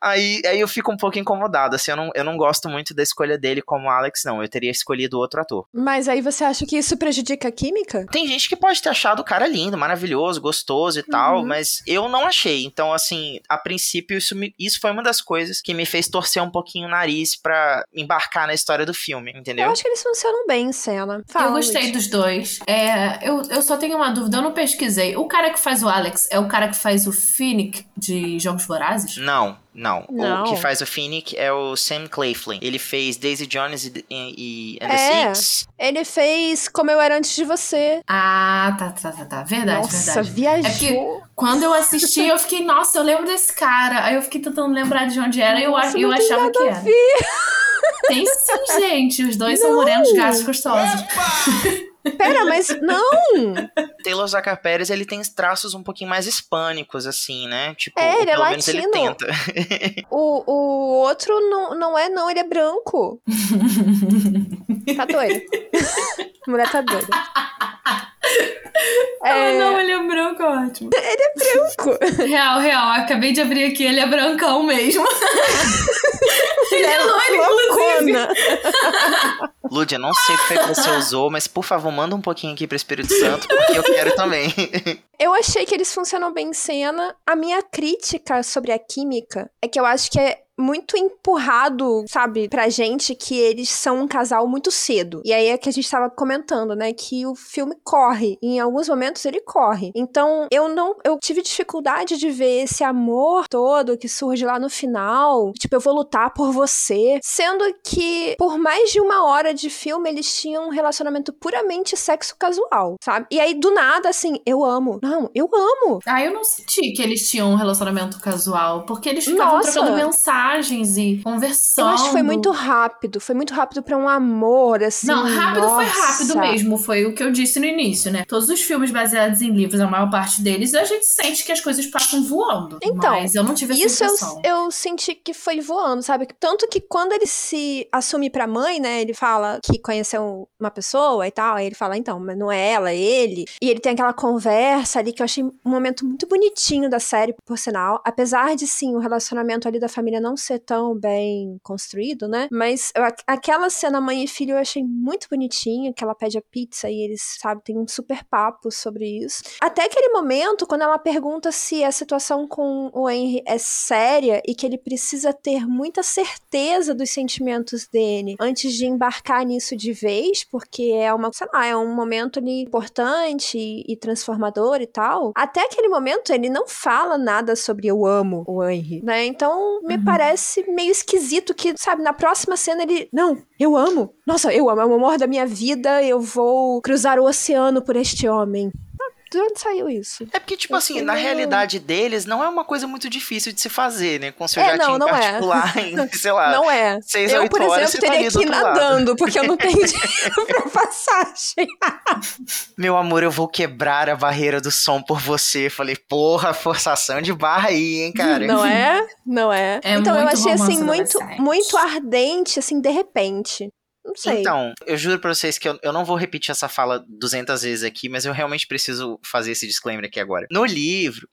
aí, aí eu fico um pouco incomodado, assim, eu não, eu não gosto muito da escolha dele como Alex, não. Eu teria escolhido outro ator. Mas aí você acha que isso prejudica a química? Tem gente que pode ter achado o cara lindo, maravilhoso, gostoso e tal, uhum. mas eu não achei. Então, assim, a princípio, isso, me, isso foi uma das coisas que me fez torcer um pouquinho o nariz pra embarcar na história do filme, entendeu? Eu acho que eles funcionam bem em cena. Fala, eu gostei Luiz. Dos dois. É, eu, eu só tenho uma dúvida, eu não pesquisei. O cara que faz o Alex é o cara que faz o Finnick de Jogos Vorazes? Não. Não. não, o que faz o Finnick é o Sam Claflin. Ele fez Daisy Jones e, e, e and é. The Six. Ele fez Como Eu Era Antes de Você. Ah, tá, tá, tá, tá. Verdade, nossa, verdade. Viajou. É que quando eu assisti, eu fiquei, nossa, eu lembro desse cara. Aí eu fiquei tentando lembrar de onde era e eu, nossa, eu achava que era. Tem sim, gente. Os dois não. são morenos, gatos gostosos. Pera, mas não! Taylor Zakhar Perez, ele tem traços um pouquinho mais hispânicos, assim, né? Tipo, é, ele pelo é menos latino. Ele tenta. O, o outro não, não é, não. Ele é branco. Tá doido. A mulher tá doida. É... Ah, não, ele é branco, ótimo. Ele é branco. Real, real. Acabei de abrir aqui, ele é brancão mesmo. Ele é loiro, inclusive. Lud, eu não sei o que você usou, mas por favor, manda um pouquinho aqui pro Espírito Santo, porque eu quero também. Eu achei que eles funcionam bem em cena. A minha crítica sobre a química é que eu acho que é muito empurrado, sabe, pra gente que eles são um casal muito cedo. E aí é que a gente tava comentando, né, que o filme corre. E em alguns momentos ele corre. Então, eu não... Eu tive dificuldade de ver esse amor todo que surge lá no final. Tipo, eu vou lutar por você. Sendo que, por mais de uma hora de filme, eles tinham um relacionamento puramente sexo casual, sabe? E aí, do nada, assim, eu amo. Não, eu amo. Ah, eu não senti que eles tinham um relacionamento casual. Porque eles ficavam Nossa. trocando mensagem. E conversando. Eu acho que foi muito rápido. Foi muito rápido pra um amor, assim. Não, rápido nossa. foi rápido mesmo. Foi o que eu disse no início, né? Todos os filmes baseados em livros, a maior parte deles, a gente sente que as coisas passam voando. Então, mas eu não tive essa isso sensação. Eu, eu senti que foi voando, sabe? Tanto que quando ele se assume pra mãe, né? Ele fala que conheceu uma pessoa e tal. Aí ele fala, então, mas não é ela, é ele. E ele tem aquela conversa ali que eu achei um momento muito bonitinho da série, por sinal. Apesar de, sim, o relacionamento ali da família não ser tão bem construído, né? Mas eu, aquela cena mãe e filho eu achei muito bonitinha, que ela pede a pizza e eles, sabe, tem um super papo sobre isso. Até aquele momento, quando ela pergunta se a situação com o Henry é séria e que ele precisa ter muita certeza dos sentimentos dele antes de embarcar nisso de vez, porque é uma, sei lá, é um momento ali importante e, e transformador e tal. Até aquele momento ele não fala nada sobre eu amo o Henry, né? Então, me uhum. parece Parece meio esquisito que, sabe, na próxima cena ele... Não, eu amo. Nossa, eu amo. É o amor da minha vida. Eu vou cruzar o oceano por este homem. De onde saiu isso? É porque, tipo eu assim, na não... realidade deles, não é uma coisa muito difícil de se fazer, né? Com seu é, jatinho não, não particular, é. em, sei lá, não é. seis eu, a oito por exemplo, horas, você teria tá que ir nadando, lado. Porque eu não tenho dinheiro pra passagem. Meu amor, eu vou quebrar a barreira do som por você. Falei, porra, forçação de barra aí, hein, cara? Não é? Não é? é então, eu achei, assim, muito, muito ardente, assim, de repente. Não sei. Então, eu juro pra vocês que eu, eu não vou repetir essa fala duzentas vezes aqui, mas eu realmente preciso fazer esse disclaimer aqui agora. No livro,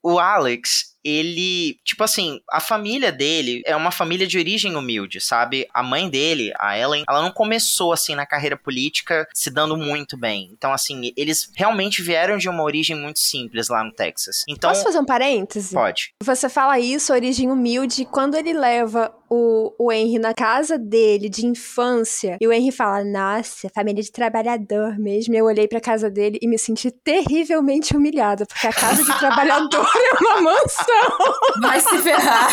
o Alex... ele, tipo assim, a família dele é uma família de origem humilde, sabe? A mãe dele, a Ellen, ela não começou, assim, na carreira política se dando muito bem. Então, assim, eles realmente vieram de uma origem muito simples lá no Texas. Então, posso fazer um parêntese? Pode. Você fala isso, origem humilde, quando ele leva o, o Henry na casa dele de infância, e o Henry fala, nossa, família de trabalhador mesmo. Eu olhei pra casa dele e me senti terrivelmente humilhada, porque a casa de trabalhador é uma mansão. Vai se ferrar.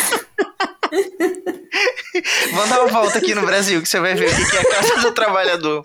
Vamos dar uma volta aqui no Brasil, que você vai ver o que é a casa do trabalhador.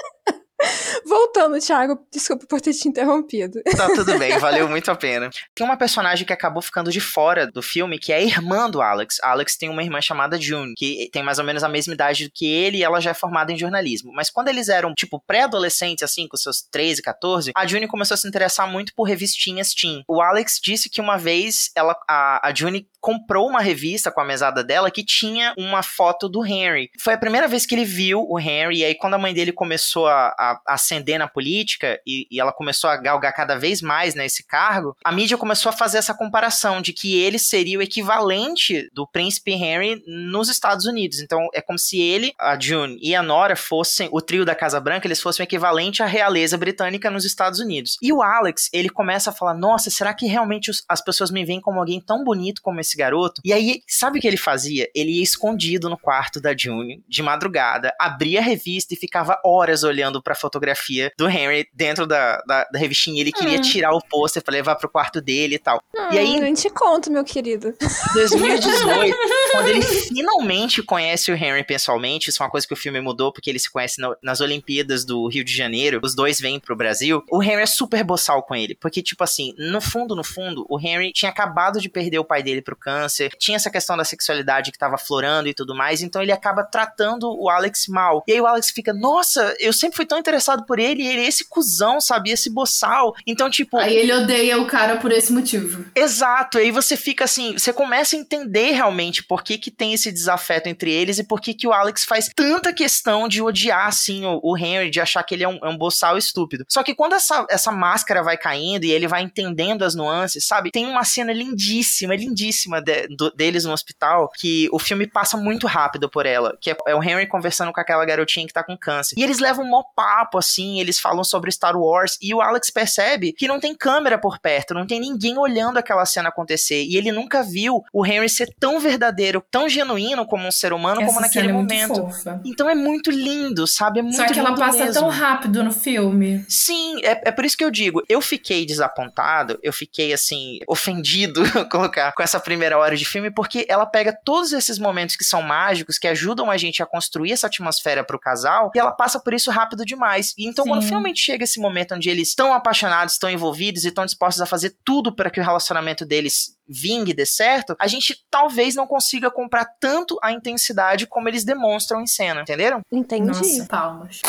Voltando, Thiago, desculpa por ter te interrompido. Tá tudo bem, valeu muito a pena. Tem uma personagem que acabou ficando de fora do filme, que é a irmã do Alex. A Alex tem uma irmã chamada June, que tem mais ou menos a mesma idade que ele, e ela já é formada em jornalismo. Mas quando eles eram, tipo, pré-adolescentes, assim, com seus treze, quatorze, a June começou a se interessar muito por revistinhas teen. O Alex disse que uma vez ela, a, a June comprou uma revista com a mesada dela que tinha uma foto do Henry. Foi a primeira vez que ele viu o Henry, e aí quando a mãe dele começou a, a a ascender na política e, e ela começou a galgar cada vez mais, né, esse cargo, a mídia começou a fazer essa comparação de que ele seria o equivalente do príncipe Henry nos Estados Unidos. Então é como se ele, a June e a Nora fossem, o trio da Casa Branca, eles fossem o equivalente à realeza britânica nos Estados Unidos. E o Alex, ele começa a falar, nossa, será que realmente os, as pessoas me veem como alguém tão bonito como esse garoto? E aí, sabe o que ele fazia? Ele ia escondido no quarto da June, de madrugada, abria a revista e ficava horas olhando pra fotografia do Henry dentro da, da, da revistinha. Ele queria hum. tirar o pôster pra levar pro quarto dele e tal. Hum, e aí, nem te conto, meu querido. dois mil e dezoito, quando ele finalmente conhece o Henry pessoalmente, isso é uma coisa que o filme mudou, porque ele se conhece no, nas Olimpíadas do Rio de Janeiro, os dois vêm pro Brasil, o Henry é super boçal com ele, porque tipo assim, no fundo, no fundo, o Henry tinha acabado de perder o pai dele pro câncer, tinha essa questão da sexualidade que tava aflorando e tudo mais, então ele acaba tratando o Alex mal. E aí o Alex fica, nossa, eu sempre fui tão interessado por ele, ele é esse cuzão, sabe, esse boçal. Então tipo... Aí ele odeia o cara por esse motivo. Exato, aí você fica assim, você começa a entender realmente por que que tem esse desafeto entre eles e por que que o Alex faz tanta questão de odiar, assim, o, o Henry, de achar que ele é um, é um boçal estúpido. Só que quando essa, essa máscara vai caindo e ele vai entendendo as nuances, sabe? Tem uma cena lindíssima, lindíssima de, do, deles no hospital, que o filme passa muito rápido por ela, que é, é o Henry conversando com aquela garotinha que tá com câncer. E eles levam um mó papo, assim, eles falam sobre Star Wars, e o Alex percebe que não tem câmera por perto, não tem ninguém olhando aquela cena acontecer, e ele nunca viu o Henry ser tão verdadeiro, tão genuíno como um ser humano, essa como naquele momento. Fofa. Então é muito lindo, sabe? É muito, só que ela passa mesmo tão rápido no filme. Sim, é, é por isso que eu digo, eu fiquei desapontado, eu fiquei, assim, ofendido, colocar, com essa primeira hora de filme, porque ela pega todos esses momentos que são mágicos, que ajudam a gente a construir essa atmosfera pro casal, e ela passa por isso rápido demais. E então, sim, quando finalmente chega esse momento onde eles estão apaixonados, estão envolvidos e estão dispostos a fazer tudo para que o relacionamento deles vingue e dê certo, a gente talvez não consiga comprar tanto a intensidade como eles demonstram em cena, entenderam? Entendi. Nossa, palmas.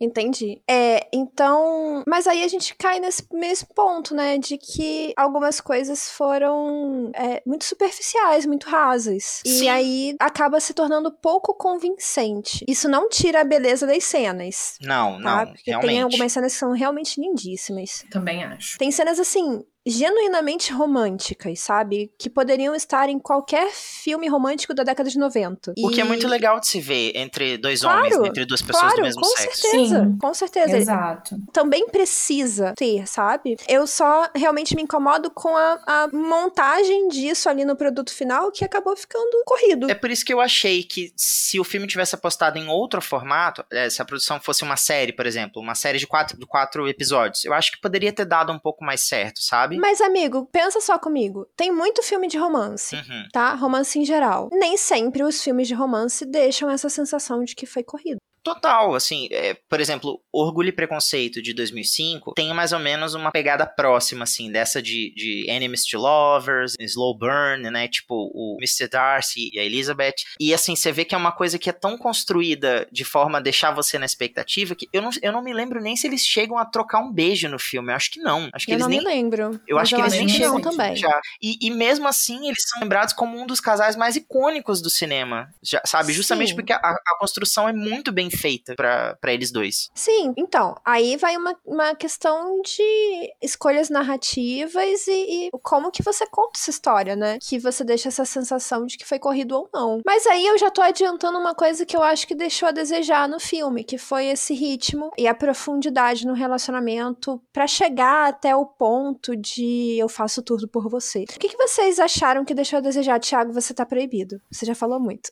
Entendi. É, então... Mas aí a gente cai nesse mesmo ponto, né? De que algumas coisas foram é, muito superficiais, muito rasas. Sim. E aí acaba se tornando pouco convincente. Isso não tira a beleza das cenas. Não, tá? Não. Porque realmente tem algumas cenas que são realmente lindíssimas. Também acho. Tem cenas assim... genuinamente românticas, sabe? Que poderiam estar em qualquer filme romântico da década de noventa. E... o que é muito legal de se ver entre dois, claro, homens, entre duas pessoas, claro, do mesmo com sexo. Certeza, sim, com certeza. Exato. Também precisa ter, sabe? Eu só realmente me incomodo com a, a montagem disso ali no produto final, que acabou ficando corrido. É por isso que eu achei que se o filme tivesse apostado em outro formato, se a produção fosse uma série, por exemplo, uma série de quatro, de quatro episódios, eu acho que poderia ter dado um pouco mais certo, sabe? Mas, amigo, pensa só comigo. Tem muito filme de romance, uhum, tá? Romance em geral. Nem sempre os filmes de romance deixam essa sensação de que foi corrido. Total, assim, é, por exemplo, Orgulho e Preconceito de dois mil e cinco tem mais ou menos uma pegada próxima, assim, dessa de, de Enemies to Lovers, Slow Burn, né, tipo o mister Darcy e a Elizabeth, e assim, você vê que é uma coisa que é tão construída de forma a deixar você na expectativa, que eu não, eu não me lembro nem se eles chegam a trocar um beijo no filme, eu acho que não. Acho que eu eles não nem, me lembro. Eu acho que eles nem chegam também. Já. E, e mesmo assim, eles são lembrados como um dos casais mais icônicos do cinema, já, sabe, justamente, sim, porque a, a construção é muito bem feita pra, pra eles dois. Sim, então, aí vai uma, uma questão de escolhas narrativas e, e como que você conta essa história, né? Que você deixa essa sensação de que foi corrido ou não. Mas aí eu já tô adiantando uma coisa que eu acho que deixou a desejar no filme, que foi esse ritmo e a profundidade no relacionamento pra chegar até o ponto de eu faço tudo por você. O que, que vocês acharam que deixou a desejar? Thiago, você tá proibido. Você já falou muito.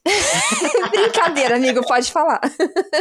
Brincadeira, amigo, pode falar.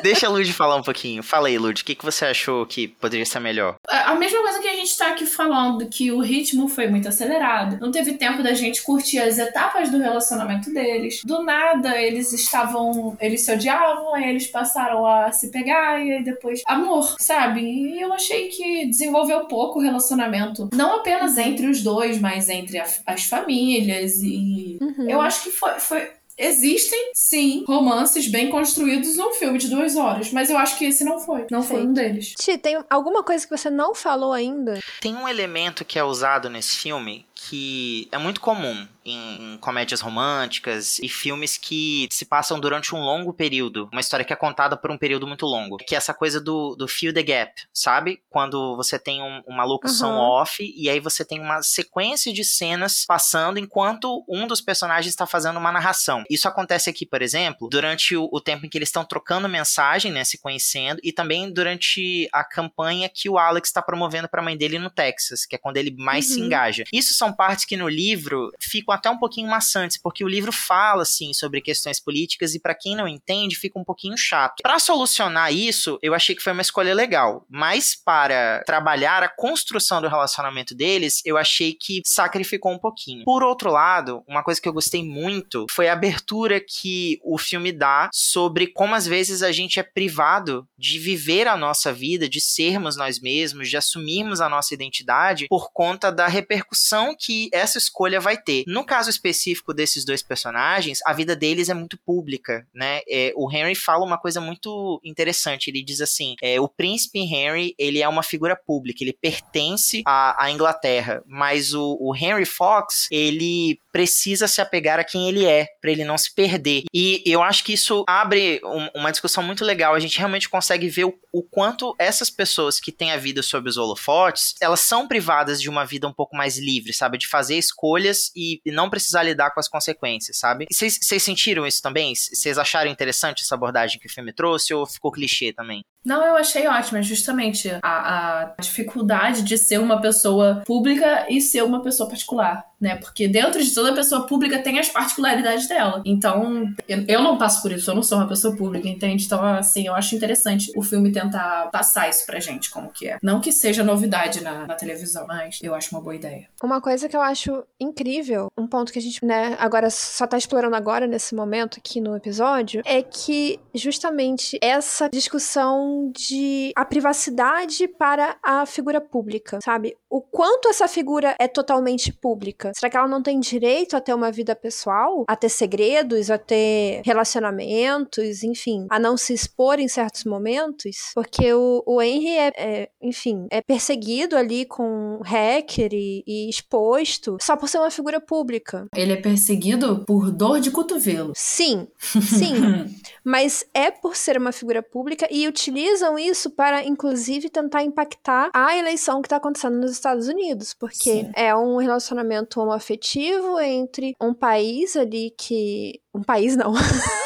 Deixa a Lud falar um pouquinho. Fala aí, Lud, o que, que você achou que poderia ser melhor? A mesma coisa que a gente tá aqui falando, que o ritmo foi muito acelerado. Não teve tempo da gente curtir as etapas do relacionamento deles. Do nada, eles estavam... eles se odiavam, aí eles passaram a se pegar, e aí depois... amor, sabe? E eu achei que desenvolveu pouco o relacionamento. Não apenas entre os dois, mas entre a, as famílias e... Uhum. Eu acho que foi... foi... Existem, sim, romances bem construídos num filme de duas horas, mas eu acho que esse não foi, não foi um deles. Ti, tem alguma coisa que você não falou ainda? Tem um elemento que é usado nesse filme que é muito comum em, em comédias românticas e filmes que se passam durante um longo período, uma história que é contada por um período muito longo, que é essa coisa do, do fill the gap, sabe? Quando você tem um, uma locução uhum. off e aí você tem uma sequência de cenas passando enquanto um dos personagens está fazendo uma narração. Isso acontece aqui, por exemplo, durante o, o tempo em que eles estão trocando mensagem, né, se conhecendo, e também durante a campanha que o Alex está promovendo para a mãe dele no Texas, que é quando ele mais uhum. se engaja. Isso são partes que no livro ficam até um pouquinho maçantes, porque o livro fala, assim, sobre questões políticas e pra quem não entende, fica um pouquinho chato. Pra solucionar isso, eu achei que foi uma escolha legal, mas para trabalhar a construção do relacionamento deles, eu achei que sacrificou um pouquinho. Por outro lado, uma coisa que eu gostei muito foi a abertura que o filme dá sobre como às vezes a gente é privado de viver a nossa vida, de sermos nós mesmos, de assumirmos a nossa identidade por conta da repercussão que essa escolha vai ter. No caso específico desses dois personagens, a vida deles é muito pública, né? É, o Henry fala uma coisa muito interessante, ele diz assim, é, o príncipe Henry, ele é uma figura pública, ele pertence à, à Inglaterra, mas o, o Henry Fox, ele precisa se apegar a quem ele é, pra ele não se perder. E eu acho que isso abre um, uma discussão muito legal, a gente realmente consegue ver o, o quanto essas pessoas que têm a vida sob os holofotes, elas são privadas de uma vida um pouco mais livre, sabe? De fazer escolhas e não precisar lidar com as consequências, sabe? Vocês sentiram isso também? Vocês acharam interessante essa abordagem que o filme trouxe ou ficou clichê também? Não, eu achei ótima, justamente a, a dificuldade de ser uma pessoa pública e ser uma pessoa particular, né? Porque dentro de toda pessoa pública tem as particularidades dela. Então, eu não passo por isso, eu não sou uma pessoa pública, entende? Então, assim, eu acho interessante o filme tentar passar isso pra gente, como que é. Não que seja novidade na, na televisão, mas eu acho uma boa ideia. Uma coisa que eu acho incrível, um ponto que a gente, né, agora só tá explorando agora, nesse momento, aqui no episódio, é que justamente essa discussão de a privacidade para a figura pública, sabe? O quanto essa figura é totalmente pública? Será que ela não tem direito a ter uma vida pessoal? A ter segredos? A ter relacionamentos? Enfim, a não se expor em certos momentos? Porque o, o Henry é, é, enfim, é perseguido ali com hacker e, e exposto só por ser uma figura pública. Ele é perseguido por dor de cotovelo. Sim, sim. Mas é por ser uma figura pública e utiliza utilizam isso para, inclusive, tentar impactar a eleição que está acontecendo nos Estados Unidos, porque Sim. é um relacionamento homoafetivo entre um país ali que... Um país não.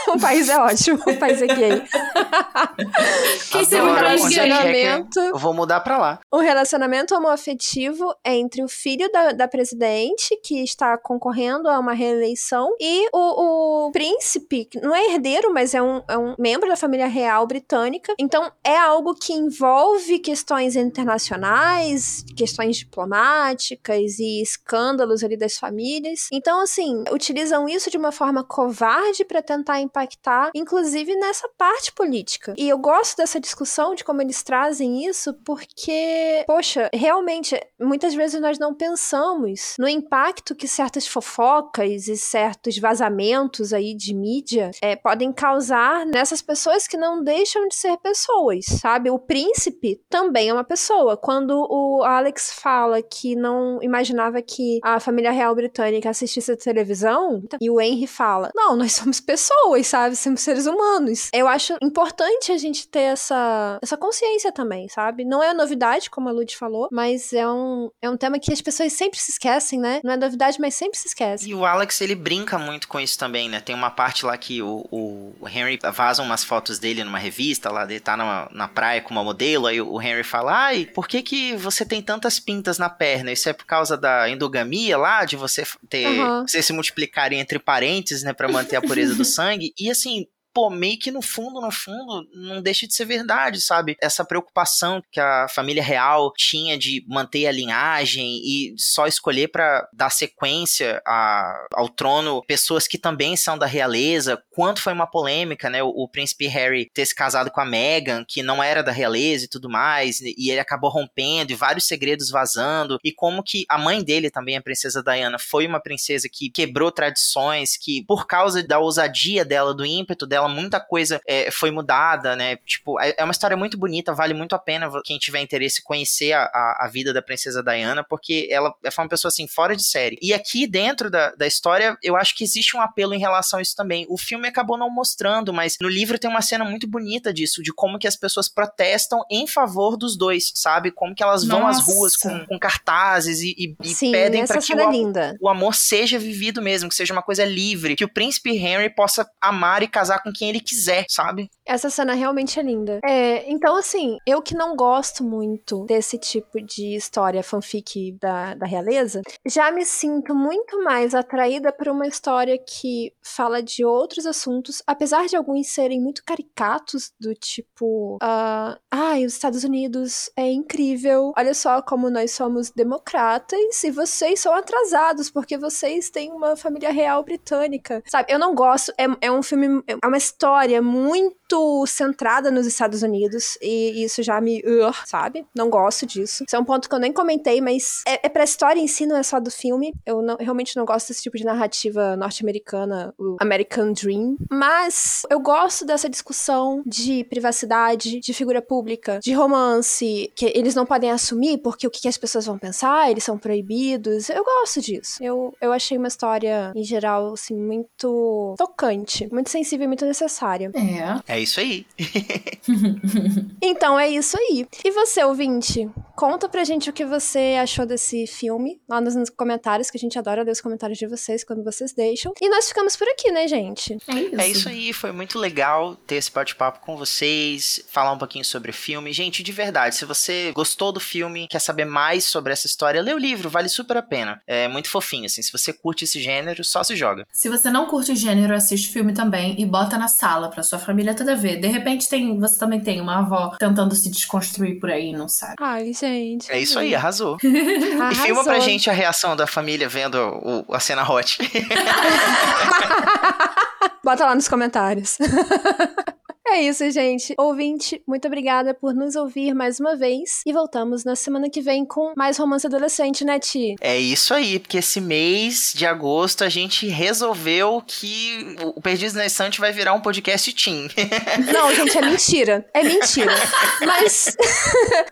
Um país é ótimo. Um país é gay. Quem se um relacionamento... Eu vou mudar pra lá. Um relacionamento homoafetivo entre o filho da, da presidente, que está concorrendo a uma reeleição, e o, o príncipe, que não é herdeiro, mas é um, é um membro da família real britânica. Então, é algo que envolve questões internacionais, questões diplomáticas e escândalos ali das famílias. Então, assim, utilizam isso de uma forma covarde para tentar impactar, inclusive nessa parte política. E eu gosto dessa discussão, de como eles trazem isso, porque, poxa, realmente, muitas vezes nós não pensamos no impacto que certas fofocas e certos vazamentos aí de mídia é, podem causar nessas pessoas que não deixam de ser pessoas, sabe? O príncipe também é uma pessoa. Quando o Alex fala que não imaginava que a família real britânica assistisse a televisão, e o Henry fala, não, nós somos pessoas, sabe? Somos seres humanos. Eu acho importante a gente ter essa, essa consciência também, sabe? Não é novidade, como a Lud falou, mas é um, é um tema que as pessoas sempre se esquecem, né? Não é novidade, mas sempre se esquecem. E o Alex, ele brinca muito com isso também, né? Tem uma parte lá que o, o Henry vaza umas fotos dele numa revista, lá ele tá na, na praia com uma modelo, aí o Henry fala, ai, por que que você tem tantas pintas na perna? Isso é por causa da endogamia lá, de você ter, uhum. vocês se multiplicarem entre parentes, né? Pra manter a pureza do sangue, e assim, pô, meio que no fundo, no fundo, não deixa de ser verdade, sabe? Essa preocupação que a família real tinha de manter a linhagem e só escolher pra dar sequência a, ao trono pessoas que também são da realeza, quanto foi uma polêmica, né? O, o príncipe Harry ter se casado com a Meghan, que não era da realeza e tudo mais, e ele acabou rompendo e vários segredos vazando, e como que a mãe dele também, a princesa Diana, foi uma princesa que quebrou tradições, que por causa da ousadia dela, do ímpeto dela, dela, muita coisa é, foi mudada, né? Tipo, é uma história muito bonita, vale muito a pena quem tiver interesse conhecer a, a, a vida da Princesa Diana, porque ela é uma pessoa, assim, fora de série. E aqui dentro da, da história, eu acho que existe um apelo em relação a isso também. O filme acabou não mostrando, mas no livro tem uma cena muito bonita disso, de como que as pessoas protestam em favor dos dois, sabe? Como que elas Nossa. vão às ruas com, com cartazes e, e, e Sim, pedem pra que o, linda. o amor seja vivido mesmo, que seja uma coisa livre, que o príncipe Henry possa amar e casar com quem ele quiser, sabe? Essa cena realmente é linda. É, então, assim, eu que não gosto muito desse tipo de história fanfic da, da realeza, já me sinto muito mais atraída por uma história que fala de outros assuntos, apesar de alguns serem muito caricatos, do tipo, uh, ai, ah, os Estados Unidos é incrível, olha só como nós somos democratas e vocês são atrasados, porque vocês têm uma família real britânica. Sabe, eu não gosto, é, é um filme, é uma história muito centrada nos Estados Unidos e isso já me... Uh, sabe? Não gosto disso. Isso é um ponto que eu nem comentei, mas é, é pra história em si, não é só do filme. Eu não, realmente não gosto desse tipo de narrativa norte-americana, o American Dream. Mas eu gosto dessa discussão de privacidade, de figura pública, de romance, que eles não podem assumir porque o que as pessoas vão pensar, eles são proibidos. Eu gosto disso. Eu, eu achei uma história, em geral, assim, muito tocante, muito sensível e muito necessária. É. É isso aí. Então é isso aí. E você, ouvinte, conta pra gente o que você achou desse filme lá nos, nos comentários, que a gente adora ler os comentários de vocês quando vocês deixam. E nós ficamos por aqui, né, gente? É isso, é isso aí. Foi muito legal ter esse bate-papo com vocês, falar um pouquinho sobre o filme. Gente, de verdade, se você gostou do filme, quer saber mais sobre essa história, lê o livro, vale super a pena. É muito fofinho, assim. Se você curte esse gênero, só se joga. Se você não curte o gênero, assiste o filme também e bota na sala pra sua família toda a ver. De repente tem, você também tem uma avó tentando se desconstruir por aí, não sabe? Ai, gente. É isso aí, arrasou. arrasou. E filma pra gente a reação da família vendo o, a cena hot. Bota lá nos comentários. É isso, gente. Ouvinte, muito obrigada por nos ouvir mais uma vez e voltamos na semana que vem com mais romance adolescente, né, Ti? É isso aí, porque esse mês de agosto a gente resolveu que o Perdidos na Estante vai virar um podcast teen. Não, gente, é mentira. É mentira. Mas,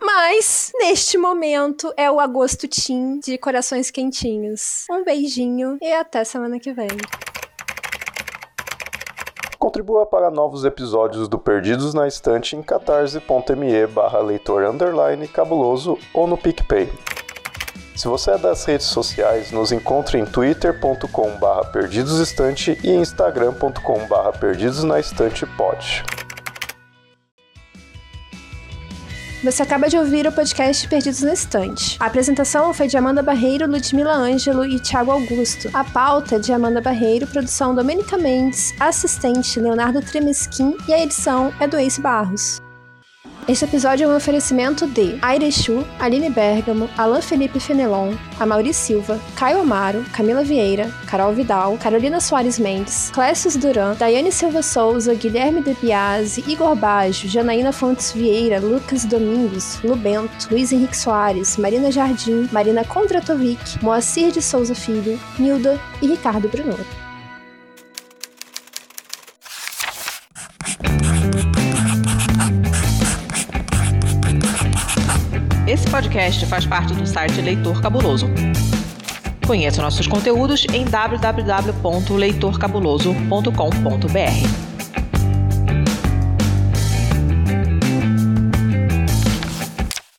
mas neste momento é o agosto teen de corações quentinhos. Um beijinho e até semana que vem. Contribua para novos episódios do Perdidos na Estante em catarse.me barra leitor underline cabuloso ou no PicPay. Se você é das redes sociais, nos encontre em twitter.com barra perdidosestante e instagram.com barra perdidosnaestantepod. Você acaba de ouvir o podcast Perdidos na Estante. A apresentação foi de Amanda Barreiro, Ludmilla Angelo e Thiago Augusto. A pauta é de Amanda Barreiro, produção Domenica Mendes, assistente Leonardo Tremeschin e a edição é do Ace Barros. Este episódio é um oferecimento de Airechu, Aline Bergamo, Allan Felipe Fenelon, Amauri Silva, Caio Amaro, Camila Vieira, Carol Vidal, Carolina Soares Mendes, Clécius Duran, Daiane Silva Souza, Guilherme De Biasi, Igor Baggio, Janaína Fontes Vieira, Lucas Domingos, Lubento, Luiz Henrique Soares, Marina Jardim, Marina Kondratovic, Moacir de Souza Filho, Nilda e Ricardo Brunotto. Esse podcast faz parte do site Leitor Cabuloso. Conheça nossos conteúdos em w w w ponto leitor cabuloso ponto com ponto b r.